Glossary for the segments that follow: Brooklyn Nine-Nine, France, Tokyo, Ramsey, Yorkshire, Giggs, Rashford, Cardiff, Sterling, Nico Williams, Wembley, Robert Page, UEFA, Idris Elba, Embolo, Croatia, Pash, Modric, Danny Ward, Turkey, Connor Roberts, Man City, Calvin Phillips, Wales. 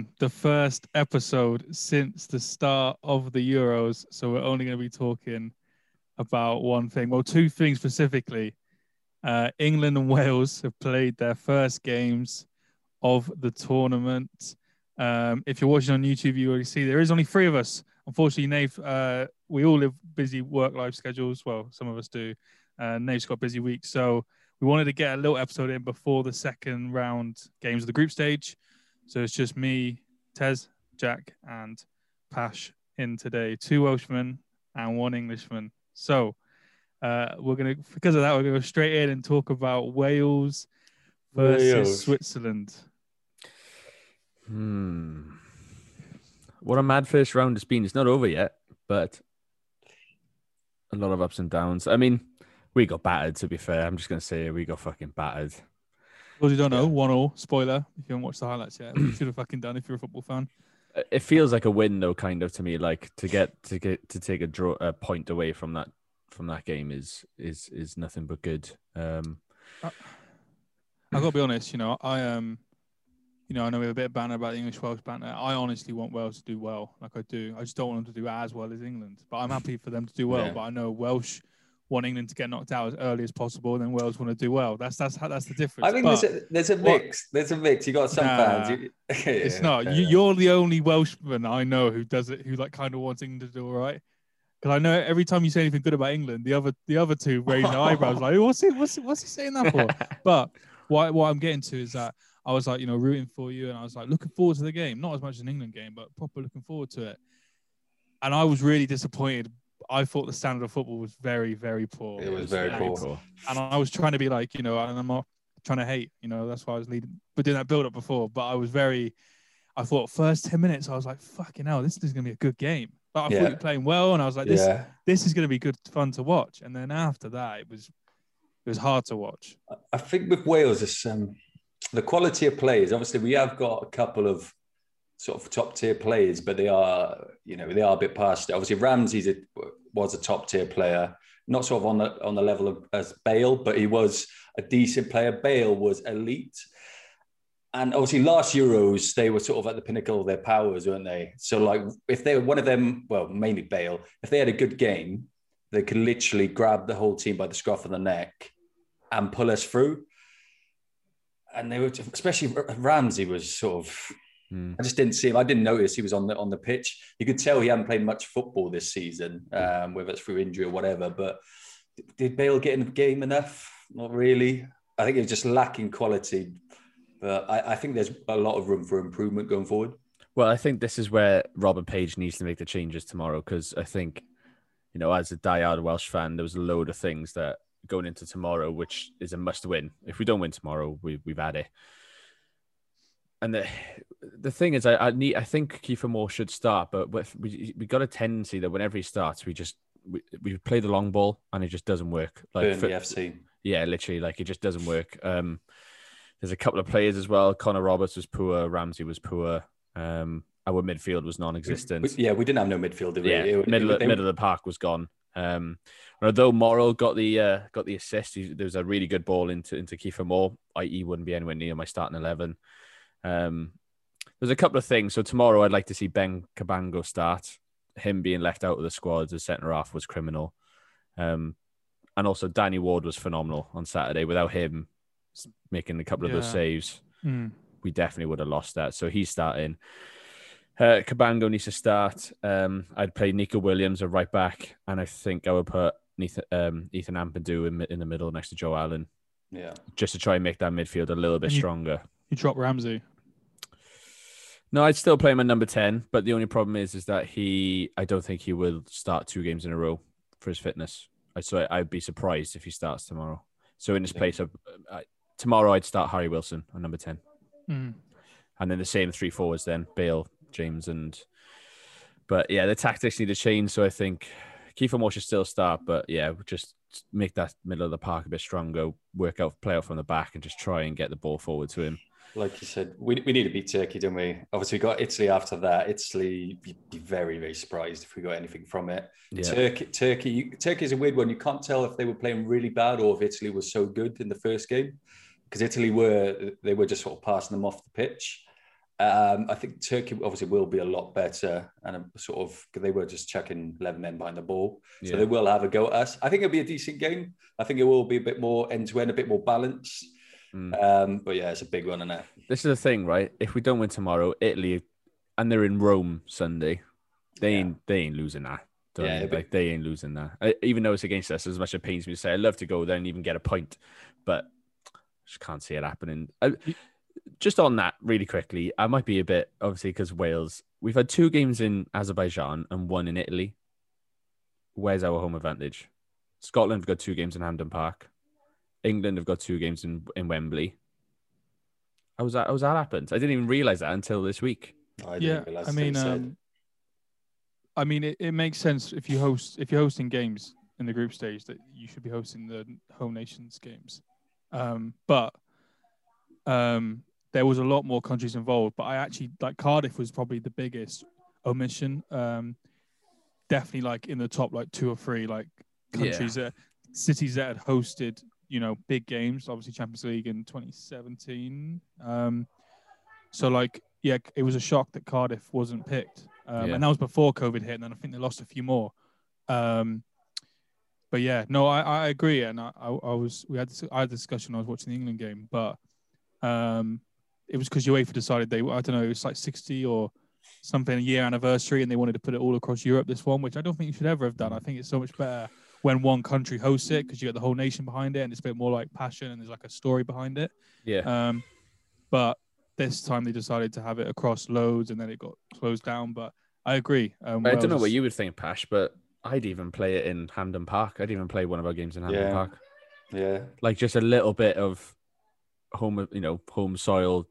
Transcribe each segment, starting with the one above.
again, the first episode since the start of the Euros. So we're only going to be talking about one thing. Well, two things specifically. England and Wales have played their first games of the tournament. If you're watching on YouTube, you already see there is only three of us. Unfortunately, Nave, we all live busy work-life schedules. Well, some of us do. Nave's got a busy week. So we wanted to get a little episode in before the second round games of the group stage. So it's just me, Tez, Jack, and Pash in today. Two Welshmen and one Englishman. So we're going to go straight in and talk about Wales versus Switzerland. What a mad first round it's been. It's not over yet, but a lot of ups and downs. I mean, we got battered, to be fair. I'm just going to say we got fucking battered. Well, you don't know, 1-0, spoiler, if you haven't watched the highlights yet. You should have fucking done if you're a football fan. It feels like a win, though, kind of, to me. Like, to take a draw, a point away from that game is nothing but good. I got to be honest, you know, I know we have a bit of banter about the English-Welsh banter. I honestly want Wales to do well, like I do. I just don't want them to do as well as England. But I'm happy for them to do well. Yeah. But I know Welsh want England to get knocked out as early as possible, and then Wales want to do well. That's the difference. I think there's a mix. There's a mix. You got some fans. It's not. You're the only Welshman I know who does it, who like kind of wants England to do all right. Because I know every time you say anything good about England, the other two raise their eyebrows like, what's he saying that for? But what I'm getting to is that I was like, you know, rooting for you. And I was like, looking forward to the game. Not as much as an England game, but proper looking forward to it. And I was really disappointed. I thought the standard of football was very, very poor. It was very poor. And I was trying to be like, you know, and I'm not trying to hate, you know, that's why I was leading, but doing that build up before. But I thought first 10 minutes, I was like, fucking hell, this is going to be a good game. Like, I thought you were playing well. And I was like, this is going to be good fun to watch. And then after that, it was hard to watch. I think with Wales, it's the quality of players, obviously, we have got a couple of sort of top tier players, but they are a bit past it. Obviously, Ramsey was a top tier player, not sort of on the level of as Bale, but he was a decent player. Bale was elite, and obviously, last Euros they were sort of at the pinnacle of their powers, weren't they? So, like, if they were one of them, well, mainly Bale, if they had a good game, they could literally grab the whole team by the scruff of the neck and pull us through. And they were, especially Ramsey was sort of. I just didn't see him. I didn't notice he was on the pitch. You could tell he hadn't played much football this season, whether it's through injury or whatever. But did Bale get in the game enough? Not really. I think it was just lacking quality. But I think there's a lot of room for improvement going forward. Well, I think this is where Robert Page needs to make the changes tomorrow, because I think, you know, as a diehard Welsh fan, there was a load of things that going into tomorrow, which is a must win. If we don't win tomorrow, we've had it. And the thing is, I think Kiefer Moore should start, but we got a tendency that whenever he starts, we play the long ball and it just doesn't work. Like the FC. Yeah, literally, like it just doesn't work. There's a couple of players as well. Connor Roberts was poor. Ramsey was poor. Our midfield was non-existent. We didn't have no midfield. Yeah, middle of the park was gone. Although Morrill got the assist, there was a really good ball into Kiefer Moore, i.e. wouldn't be anywhere near my starting 11. There's a couple of things. So tomorrow I'd like to see Ben Cabango start. Him being left out of the squad as centre-half was criminal. And also Danny Ward was phenomenal on Saturday. Without him making a couple of those saves, we definitely would have lost that. So he's starting. Cabango needs to start. I'd play Nico Williams at right back, and I think I would put Ethan Ampadu in the middle next to Joe Allen. Yeah, just to try and make that midfield a little bit stronger. You drop Ramsey? No, I'd still play him at number 10, but the only problem is that I don't think he will start two games in a row for his fitness. So I'd be surprised if he starts tomorrow. So in his place, tomorrow I'd start Harry Wilson at number 10, and then the same three forwards then Bale, James, but the tactics need to change. So I think Kiefer Moore should still start, but just make that middle of the park a bit stronger, play out from the back and just try and get the ball forward to him. Like you said, we need to beat Turkey, don't we? Obviously, we got Italy after that. Italy, you'd be very, very surprised if we got anything from it. Yeah. Turkey is a weird one. You can't tell if they were playing really bad or if Italy was so good in the first game, because Italy were just sort of passing them off the pitch. I think Turkey obviously will be a lot better, and sort of they were just chucking 11 men behind the ball, so they will have a go at us. I think it'll be a decent game. I think it will be a bit more end to end, a bit more balanced. But yeah, it's a big one, isn't it? This is the thing, right? If we don't win tomorrow, Italy, and they're in Rome Sunday, they ain't losing that. They ain't losing that. Even though it's against us, as much as it pains me to say, I'd love to go there and even get a point, but I just can't see it happening. Just on that really quickly, I might be a bit, obviously, because Wales, we've had 2 games in Azerbaijan and 1 in Italy. Where's our home advantage? Scotland have got 2 games in Hampden Park. England have got 2 games in Wembley. How's that happened? I didn't even realise that until this week. I didn't realise. I mean, it makes sense if you're hosting games in the group stage that you should be hosting the home nations games. But there was a lot more countries involved. But I actually Cardiff was probably the biggest omission. Definitely in the top 2 or 3 countries, cities that had hosted big games, obviously Champions League in 2017. It was a shock that Cardiff wasn't picked. And that was before COVID hit, and then I think they lost a few more. I agree. And I had a discussion when I was watching the England game, but it was because UEFA decided it's 60 or something, a year anniversary, and they wanted to put it all across Europe, this one, which I don't think you should ever have done. I think it's so much better when one country hosts it, because you got the whole nation behind it, and it's a bit more passion, and there's a story behind it. But this time they decided to have it across loads, and then it got closed down. But I agree. I don't know what you would think, Pash, but I'd even play it in Hampden Park. I'd even play one of our games in Hampden Park. Yeah, just a little bit of home, home soil,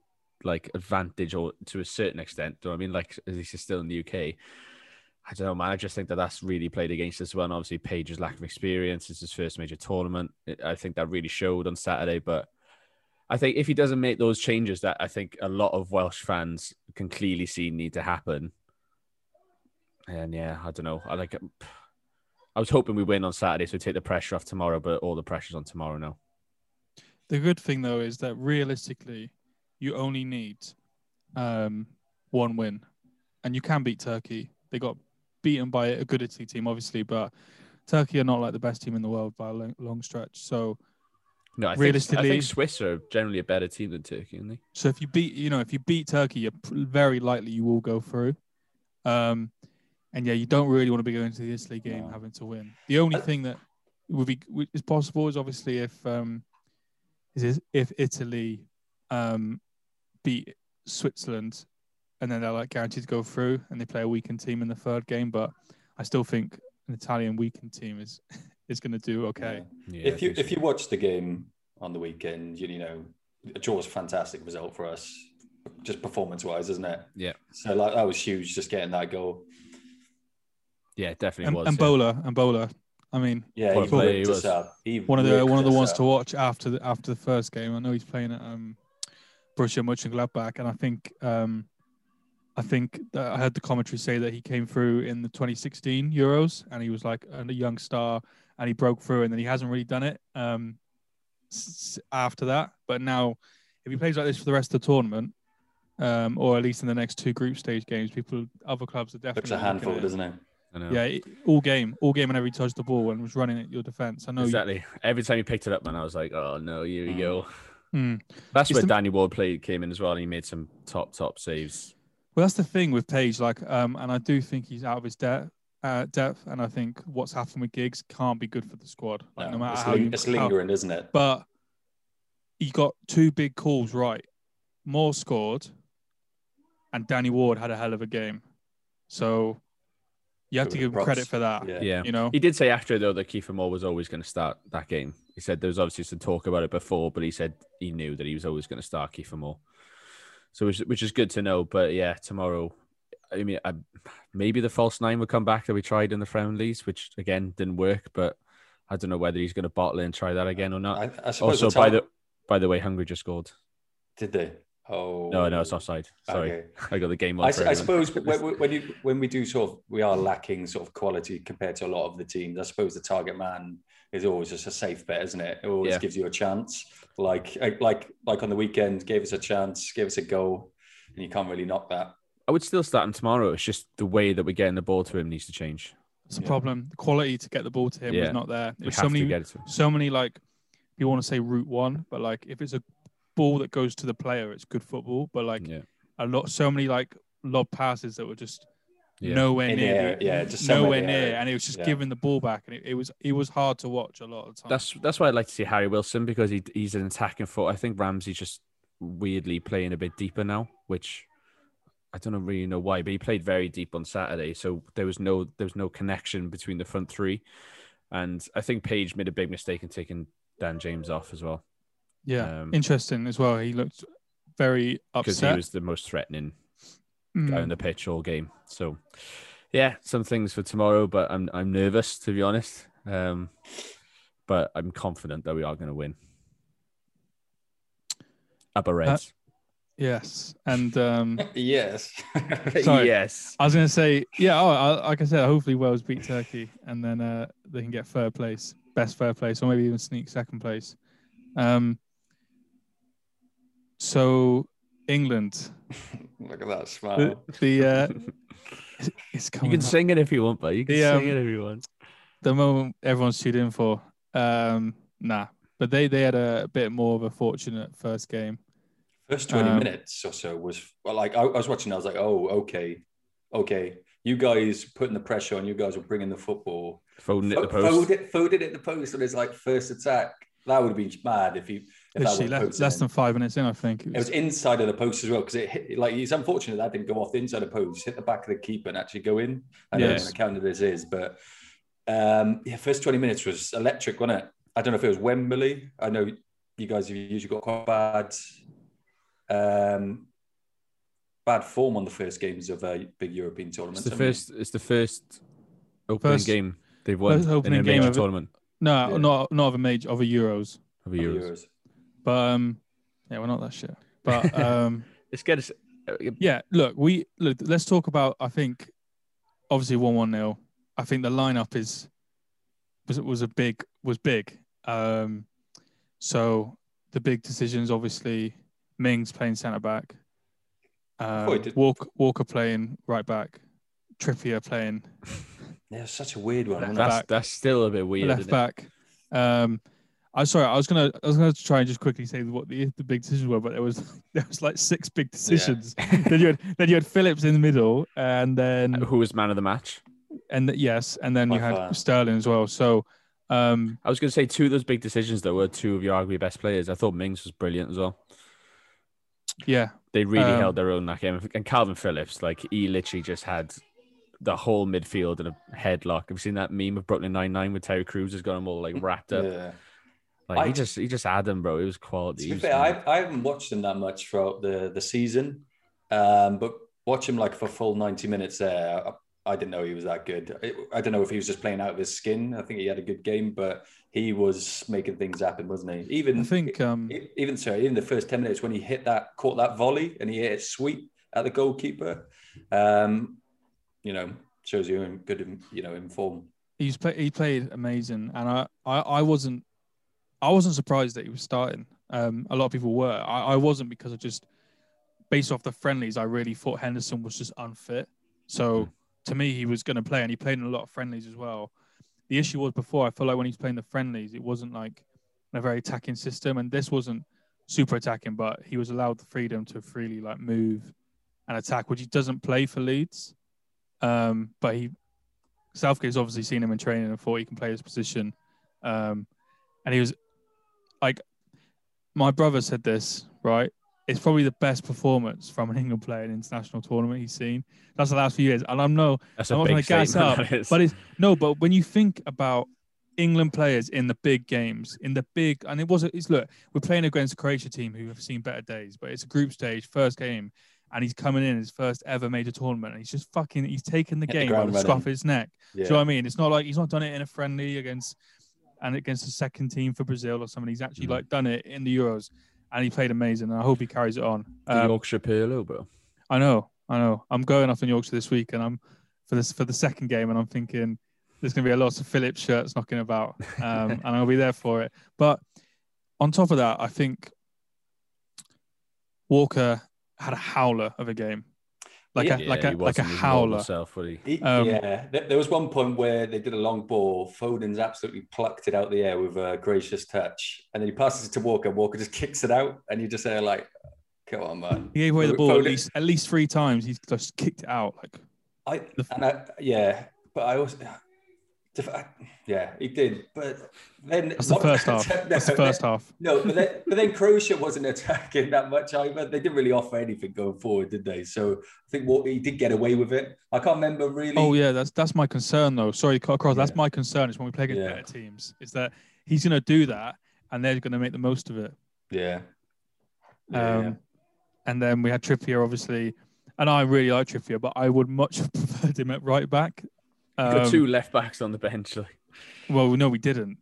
advantage, or to a certain extent. Do you know what I mean? At least it's still in the UK. I don't know, man. I just think that's really played against us well. And obviously, Page's lack of experience. It's his first major tournament. I think that really showed on Saturday. But I think if he doesn't make those changes that I think a lot of Welsh fans can clearly see need to happen, and I don't know. I was hoping we win on Saturday, so we take the pressure off tomorrow. But all the pressure's on tomorrow now. The good thing though is that realistically, you only need one win, and you can beat Turkey. They got beaten by a good Italy team, obviously, but Turkey are not the best team in the world by a long stretch. So, no, I think Swiss are generally a better team than Turkey, aren't they? So if you beat, Turkey, you're very likely you will go through. You don't really want to be going to the Italy game having to win. The only thing that would be is possible is obviously if Italy beat Switzerland. And then they're guaranteed to go through, and they play a weakened team in the third game. But I still think an Italian weakened team is going to do okay. Yeah. Yeah, if you watch the game on the weekend, a draw is a fantastic result for us, just performance wise, isn't it? Yeah. So that was huge, just getting that goal. Yeah, it definitely was. And Bowler. I mean, one of the ones to watch after the first game. I know he's playing at Borussia Mönchengladbach, and I think I heard the commentary say that he came through in the 2016 Euros, and he was a young star, and he broke through, and then he hasn't really done it after that. But now, if he plays like this for the rest of the tournament, or at least in the next 2 group stage games, other clubs are definitely... Looks a handful, doesn't it? I know. Yeah, all game and every touch the ball and was running at your defence. I know exactly. Every time he picked it up, man, I was like, oh no, here we go. Mm. That's where Danny Ward came in as well, and he made some top saves. Well, that's the thing with Page, and I do think he's out of his depth, and I think what's happened with Giggs can't be good for the squad. No matter how it's lingering, isn't it? But he got 2 big calls right. Moore scored, and Danny Ward had a hell of a game. So you have to give him credit for that. Yeah. He did say after though that Kiefer Moore was always going to start that game. He said there was obviously some talk about it before, but he said he knew that he was always going to start Kiefer Moore. So which is good to know, but tomorrow, I mean, maybe the false 9 will come back that we tried in the friendlies, which again didn't work. But I don't know whether he's going to bottle it and try that again or not. I suppose also, by the way, Hungary just scored. Did they? Oh no, it's offside. Sorry, okay. I got the game on. I suppose when we do we are lacking quality compared to a lot of the teams. I suppose the target man is always just a safe bet, isn't it? It always gives you a chance. Like on the weekend, gave us a chance, gave us a goal. and you can't really knock that. I would still start him tomorrow. It's just the way that we're getting the ball to him needs to change. That's the problem. The quality to get the ball to him was not there. There's so many like, you want to say route one, but like if it's a ball that goes to the player, it's good football. But like so many like lob passes that were just nowhere near. Yeah, just nowhere near. And it was just giving the ball back, and it was hard to watch a lot of the time. That's why I'd like to see Harry Wilson, because he's an attacking foot. I think Ramsey's just weirdly playing a bit deeper now, which I don't really know why, but he played very deep on Saturday, so there was no connection between the front three. And I think Page made a big mistake in taking Dan James off as well. Yeah, interesting as well. He looked very upset. Because he was the most threatening guy on the pitch all game. So, yeah, some things for tomorrow, but I'm nervous, to be honest. But I'm confident that we are going to win. Upper Reds. Yes, and yes, sorry. Yes. I was going to say, like I said, hopefully Wales beat Turkey, and then they can get third place, best third place, or maybe even sneak second place. So England, look at that smile. It's coming. You can sing it if you want, but you can sing it if you want. The moment everyone's tuned in for, but they had a bit more of a fortunate first game. First 20 minutes or so was like, I was watching, I was like, oh, okay. You guys putting the pressure on, you guys were bringing the football. Folding it at the post. Folded it at the post on his like first attack. That would have been mad less than 5 minutes in, I think. It was inside of the post as well, because it hit, like, it's unfortunate that didn't go off the inside of the post, hit the back of the keeper and actually go in. I don't know what account of this is, but first 20 minutes was electric, wasn't it? I don't know if it was Wembley. I know you guys have usually got quite bad... bad form on the first games of a big European tournament. It's the first game they've won in a major tournament. Not of a major, of a Euros. But we're not that shit. But it's good. Yeah, look. Let's talk about. I think obviously 1-0. I think the lineup was big. So the big decisions, obviously. Mings playing centre back, Walker playing right back, Trippier playing. Yeah, it's such a weird one. That's still a bit weird. Left back. I'm sorry. I was gonna try and just quickly say what the big decisions were, but there was like six big decisions. Yeah. then you had Phillips in the middle, and then who was man of the match? And then you had Sterling as well. So I was gonna say two of those big decisions that were two of your arguably best players. I thought Mings was brilliant as well. Yeah, they really held their own that game. And Calvin Phillips, like, he literally just had the whole midfield in a headlock. Have you seen that meme of Brooklyn Nine-Nine with Terry Crews has got him all like wrapped up? Yeah, like he just had them, bro. It was quality. To be fair, I haven't watched him that much throughout the season, but watch him like for full 90 minutes there. I didn't know he was that good. I don't know if he was just playing out of his skin. I think he had a good game, but he was making things happen, wasn't he? Even I think, even the first 10 minutes when he caught that volley and he hit it sweep at the goalkeeper, shows you in good, in form. He played amazing, and I wasn't surprised that he was starting. A lot of people were. I wasn't, because I just, based off the friendlies, I really thought Henderson was just unfit. So. To me, he was going to play, and he played in a lot of friendlies as well. The issue was before, I felt like when he's playing the friendlies, it wasn't like a very attacking system, and this wasn't super attacking, but he was allowed the freedom to freely like move and attack, which he doesn't play for Leeds. But Southgate's obviously seen him in training and thought he can play his position. And he was like, my brother said this, right? It's probably the best performance from an England player in an international tournament he's seen. That's the last few years. And I'm not going to gas up. But when you think about England players in the big games, and we're playing against a Croatia team who have seen better days, but it's a group stage, first game, and he's coming in his first ever major tournament, and he's taken the game out of the scruff of his neck. Yeah. Do you know what I mean? It's not like he's not done it in a friendly against the second team for Brazil or something. He's actually like done it in the Euros. And he played amazing, and I hope he carries it on. The Yorkshire Pirlo, bro. I know. I'm going up in Yorkshire this week, and I'm for the second game, and I'm thinking there's going to be a lot of Phillips shirts knocking about, and I'll be there for it. But on top of that, I think Walker had a howler of a game. Like a howler. Himself, there was one point where they did a long ball. Foden's absolutely plucked it out the air with a gracious touch, and then he passes it to Walker. Walker just kicks it out, and you just say like, "Come on, man!" He gave away the ball at least three times. He's just kicked it out. He did. But then that's the first half. No, but then Croatia wasn't attacking that much either. They didn't really offer anything going forward, did they? So I think he did get away with it. I can't remember really. Oh yeah, that's my concern though. Sorry, cut across. Yeah. That's my concern is when we play against better teams, is that he's going to do that and they're going to make the most of it. Yeah. And then we had Trippier obviously, and I really like Trippier, but I would much have preferred him at right back. Got two left backs on the bench. Like. Well, no, we didn't.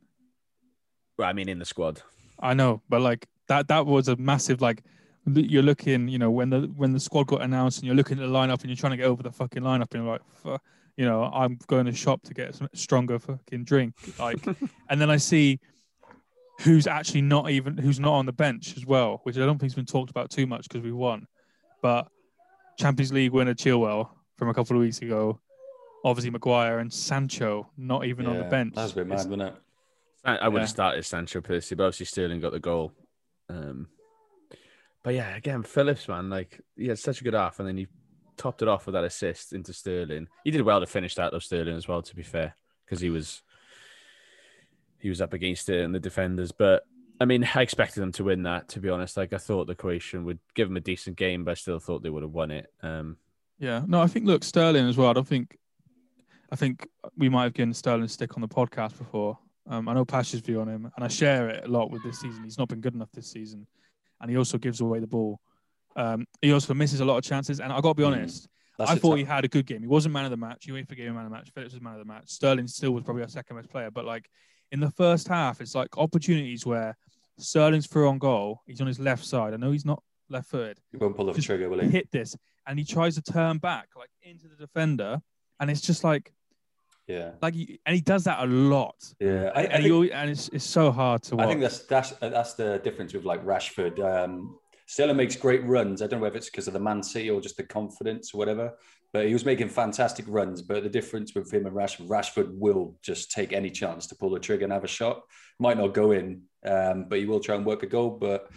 Well, I mean, in the squad. I know, but like that was a massive like. You're looking, when the squad got announced, and you're looking at the lineup, and you're trying to get over the fucking lineup, and you're like, I'm going to shop to get some stronger fucking drink, like, and then I see who's actually who's not on the bench as well, which I don't think's been talked about too much because we won, but Champions League winner Chilwell from a couple of weeks ago. Obviously, Maguire and Sancho not even on the bench. That's a bit mad, wasn't it? I would have started Sancho personally, but obviously Sterling got the goal. But yeah, again, Phillips, man, like he had such a good half, and then he topped it off with that assist into Sterling. He did well to finish that though, Sterling as well, to be fair, because he was up against it and the defenders. But I mean, I expected them to win that. To be honest, like I thought the Croatian would give them a decent game, but I still thought they would have won it. I think Sterling as well. I think we might have given Sterling a stick on the podcast before. I know Pash's view on him, and I share it a lot with this season. He's not been good enough this season, and he also gives away the ball. He also misses a lot of chances, and I've got to be honest, I thought he had a good game. He wasn't man of the match. You wait for game man of the match. Phillips was man of the match. Sterling still was probably our second best player, but like in the first half, it's like opportunities where Sterling's through on goal. He's on his left side. I know he's not left-footed. He won't pull off the trigger, will he? Hit this, and he tries to turn back like into the defender, and it's just like. Yeah, and he does that a lot. Yeah, and it's so hard to watch. I think that's the difference with like Rashford. Sterling makes great runs. I don't know whether it's because of the Man City or just the confidence or whatever, but he was making fantastic runs. But the difference with him and Rashford will just take any chance to pull the trigger and have a shot. Might not go in, but he will try and work a goal. But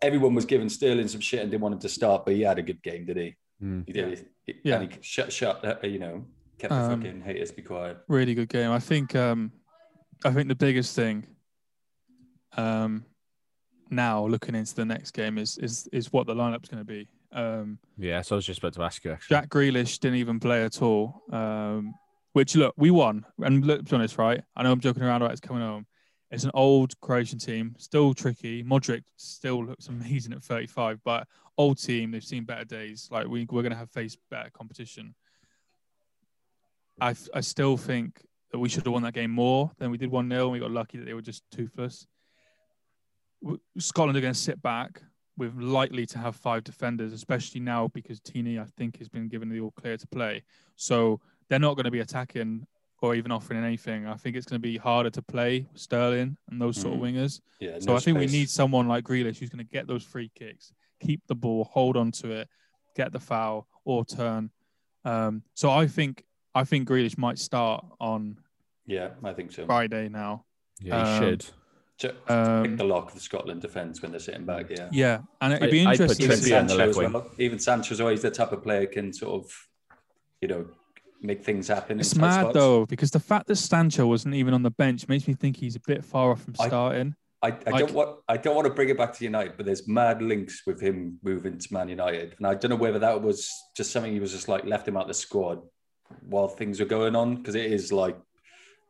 everyone was giving Sterling some shit and didn't want him to start, but he had a good game, did he? Mm. He did. Yeah, and he shut. Kept the fucking haters be quiet. Really good game. I think the biggest thing now looking into the next game is what the lineup's going to be. So I was just about to ask you actually. Jack Grealish didn't even play at all. Which look, we won. And look, to be honest, right? I know I'm joking around about it's coming home. It's an old Croatian team, still tricky. Modric still looks amazing at 35, but old team, they've seen better days. Like we're going to have faced better competition. I still think that we should have won that game more than we did 1-0, and we got lucky that they were just toothless. Scotland are going to sit back. We're likely to have five defenders, especially now because Tini, I think, has been given the all clear to play. So they're not going to be attacking or even offering anything. I think it's going to be harder to play with Sterling and those sort of wingers. Yeah, so I think we need someone like Grealish who's going to get those free kicks, keep the ball, hold on to it, get the foul or turn. So I think Grealish might start on Friday now. Yeah, he should. Pick the lock of the Scotland defence when they're sitting back, yeah. Yeah, and it'd be interesting. Even Sancho's always the type of player can sort of, make things happen. It's mad spots. Though, because the fact that Sancho wasn't even on the bench makes me think he's a bit far off from starting. I don't want to bring it back to United, but there's mad links with him moving to Man United. And I don't know whether that was just something he was just like left him out of the squad while things are going on, because it is like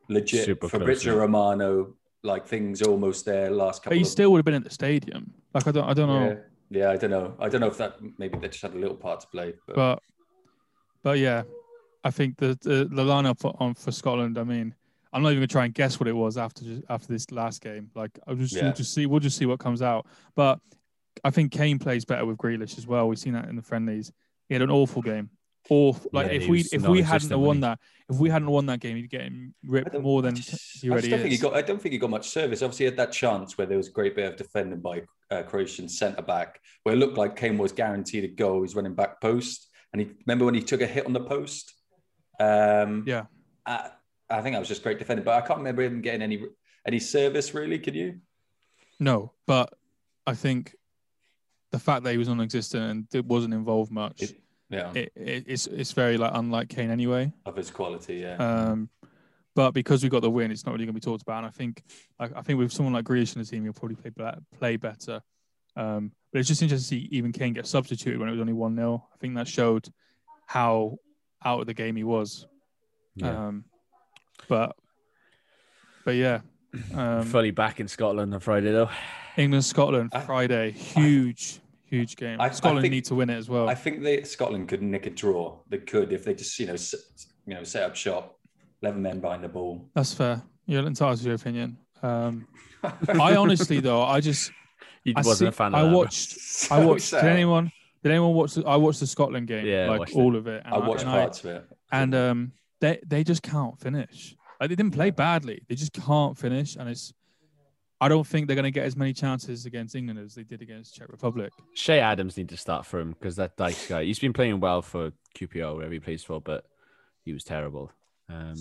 legit super Fabrizio Romano, like things almost there last couple. But he still would have been at the stadium. Like I don't know. Yeah, I don't know. I don't know if that maybe they just had a little part to play. But yeah, I think the lineup on for Scotland. I mean, I'm not even gonna try and guess what it was after this last game. Like we'll just see what comes out. But I think Kane plays better with Grealish as well. We've seen that in the friendlies. He had an awful game. If we hadn't won that game, he'd get ripped more than he already is. I don't think he got much service. Obviously, he had that chance where there was a great bit of defending by Croatian centre-back, where it looked like Kane was guaranteed a goal. He's running back post. And he, remember when he took a hit on the post? Yeah. I think that was just great defending, but I can't remember him getting any service, really. Can you? No, but I think the fact that he was non-existent and it wasn't involved much, it's very unlike Kane anyway. Of his quality, yeah. But because we got the win, it's not really going to be talked about. And I think I think with someone like Grealish in the team, he'll probably play better. But it's just interesting to see even Kane get substituted when it was only 1-0. I think that showed how out of the game he was. Yeah. But yeah. Fully back in Scotland on Friday, though. England-Scotland Friday. Huge game. Scotland need to win it as well. I think Scotland could nick a draw. They could if they just, set up shop, 11 men behind the ball. That's fair. You're entitled to your opinion. I honestly, though, I watched the Scotland game, all of it. And I watched parts of it. And they just can't finish. Like, they didn't play badly. They just can't finish. And I don't think they're going to get as many chances against England as they did against Czech Republic. Shea Adams needs to start for him, because that Dice guy, he's been playing well for QPR, wherever he plays for, but he was terrible. And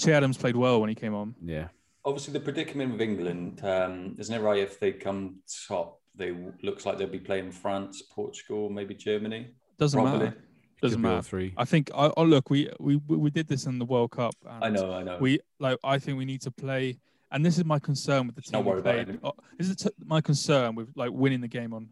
Shea Adams played well when he came on. Yeah. Obviously, the predicament with England, isn't it right? If they come top, they looks like they'll be playing France, Portugal, maybe Germany. Doesn't matter. Doesn't matter. Three. I think. Oh, look, we did this in the World Cup. And I know. I think we need to play, and this is my concern with the team. Don't worry about it. This is my concern with winning the game on.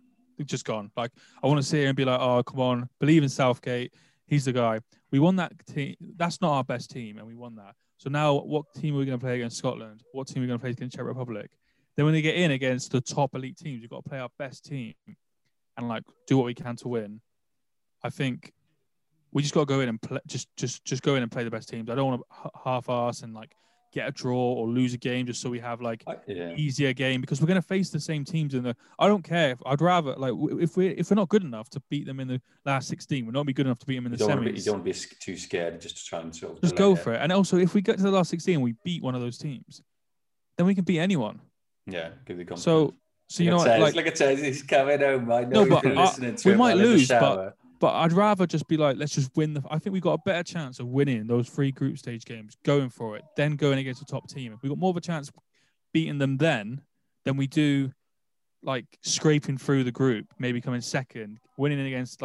Just gone. I want to sit here and be like, oh, come on, believe in Southgate. He's the guy. We won that team. That's not our best team, and we won that. So now, what team are we going to play against Scotland? What team are we going to play against Czech Republic? Then when they get in against the top elite teams, we've got to play our best team and do what we can to win. I think we just got to go in and play, just go in and play the best teams. I don't want to half-ass and get a draw or lose a game just so we have an easier game, because we're going to face the same teams in the. I don't care. I'd rather if we're not good enough to beat them in the last 16, we're not be good enough to beat them in the semis. You don't want to be too scared just to try and sort of just go for it. And also, if we get to the last 16, and we beat one of those teams, then we can beat anyone. Yeah, give the confidence. So you know, it says, he's coming home. I know you've been listening to him. We might lose, but I'd rather just be let's just win I think we got a better chance of winning those 3 group stage games, going for it, then going against the top team. If we got more of a chance of beating them then than we do, scraping through the group, maybe coming second, winning against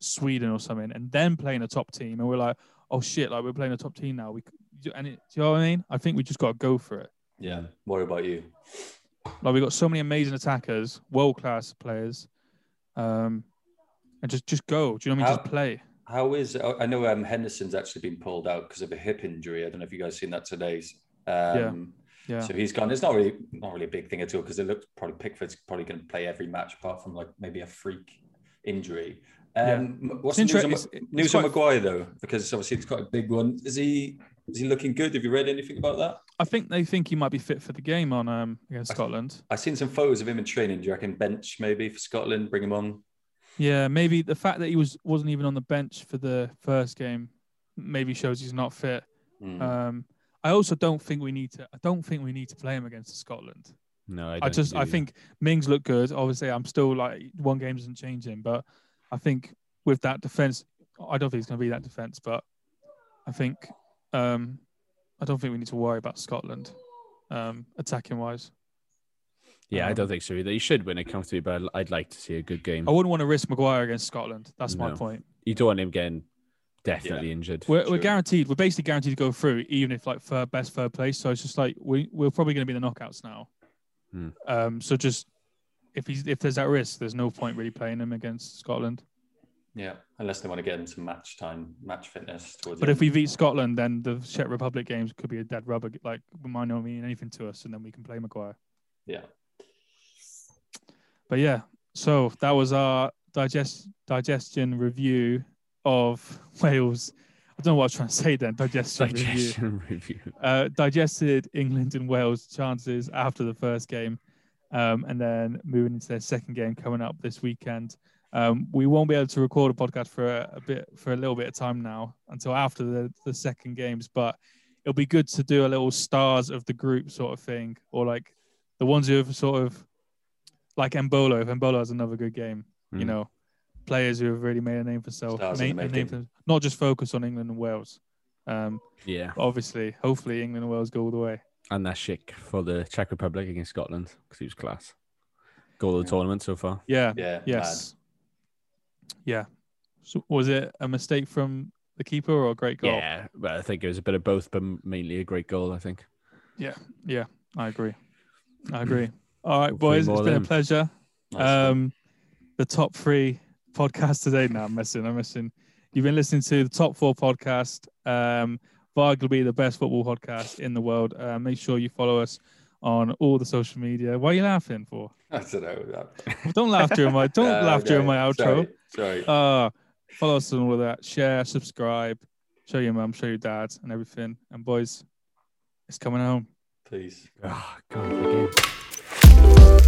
Sweden or something, and then playing a top team. And we're oh shit, we're playing a top team now. Do you know what I mean? I think we just got to go for it. Yeah. What about you? We got so many amazing attackers, world class players. And just go. Do you know what I mean? Just play. How is... I know Henderson's actually been pulled out because of a hip injury. I don't know if you guys seen that today. Yeah. So he's gone. It's not really a big thing at all, because it looks probably Pickford's probably going to play every match apart from maybe a freak injury. What's the news on Maguire though? Because obviously it's quite a big one. Is he looking good? Have you read anything about that? I think they think he might be fit for the game on against Scotland. I've seen some photos of him in training. Do you reckon bench maybe for Scotland? Bring him on. Yeah, maybe the fact that he wasn't even on the bench for the first game maybe shows he's not fit. I also don't think we need to. I don't think we need to play him against Scotland. No, I don't. I think Mings looked good. Obviously, I'm still one game doesn't change him, but I think with that defense, I don't think it's going to be that defense. But I think I don't think we need to worry about Scotland attacking wise. Yeah, I don't think so either. He should win it comfortably, but I'd like to see a good game. I wouldn't want to risk Maguire against Scotland. That's my point. You don't want him getting definitely injured. We're guaranteed. We're basically guaranteed to go through, even if third place. So it's just we're probably going to be in the knockouts now. So just if there's that risk, there's no point really playing him against Scotland. Yeah, unless they want to get into match time, match fitness. But if we beat Scotland, then the Czech Republic games could be a dead rubber. It might not mean anything to us, and then we can play Maguire. Yeah. But yeah, so that was our digestion review of Wales. I don't know what I was trying to say then. Digestion review. Digested England and Wales chances after the first game, and then moving into their second game coming up this weekend. We won't be able to record a podcast for a little bit of time now until after the second games, but it'll be good to do a little stars of the group sort of thing, or the ones who have sort of like Embolo, if Embolo has another good game, you know, players who have really made a name for themselves, not just focus on England and Wales. Obviously, hopefully England and Wales go all the way. And that Schick for the Czech Republic against Scotland, because he was class. Goal of the tournament so far. So was it a mistake from the keeper or a great goal? Yeah, but I think it was a bit of both, but mainly a great goal, I think. Yeah, I agree. All right, boys, it's been a pleasure. Nice. The top three podcast today. No, I'm messing. You've been listening to the top four podcast. Arguably the best football podcast in the world. Make sure you follow us on all the social media. What are you laughing for? I don't know. Don't laugh during my outro. Sorry. Follow us on all of that. Share, subscribe, show your mum, show your dad, and everything. And boys, it's coming home. Please. Oh, God.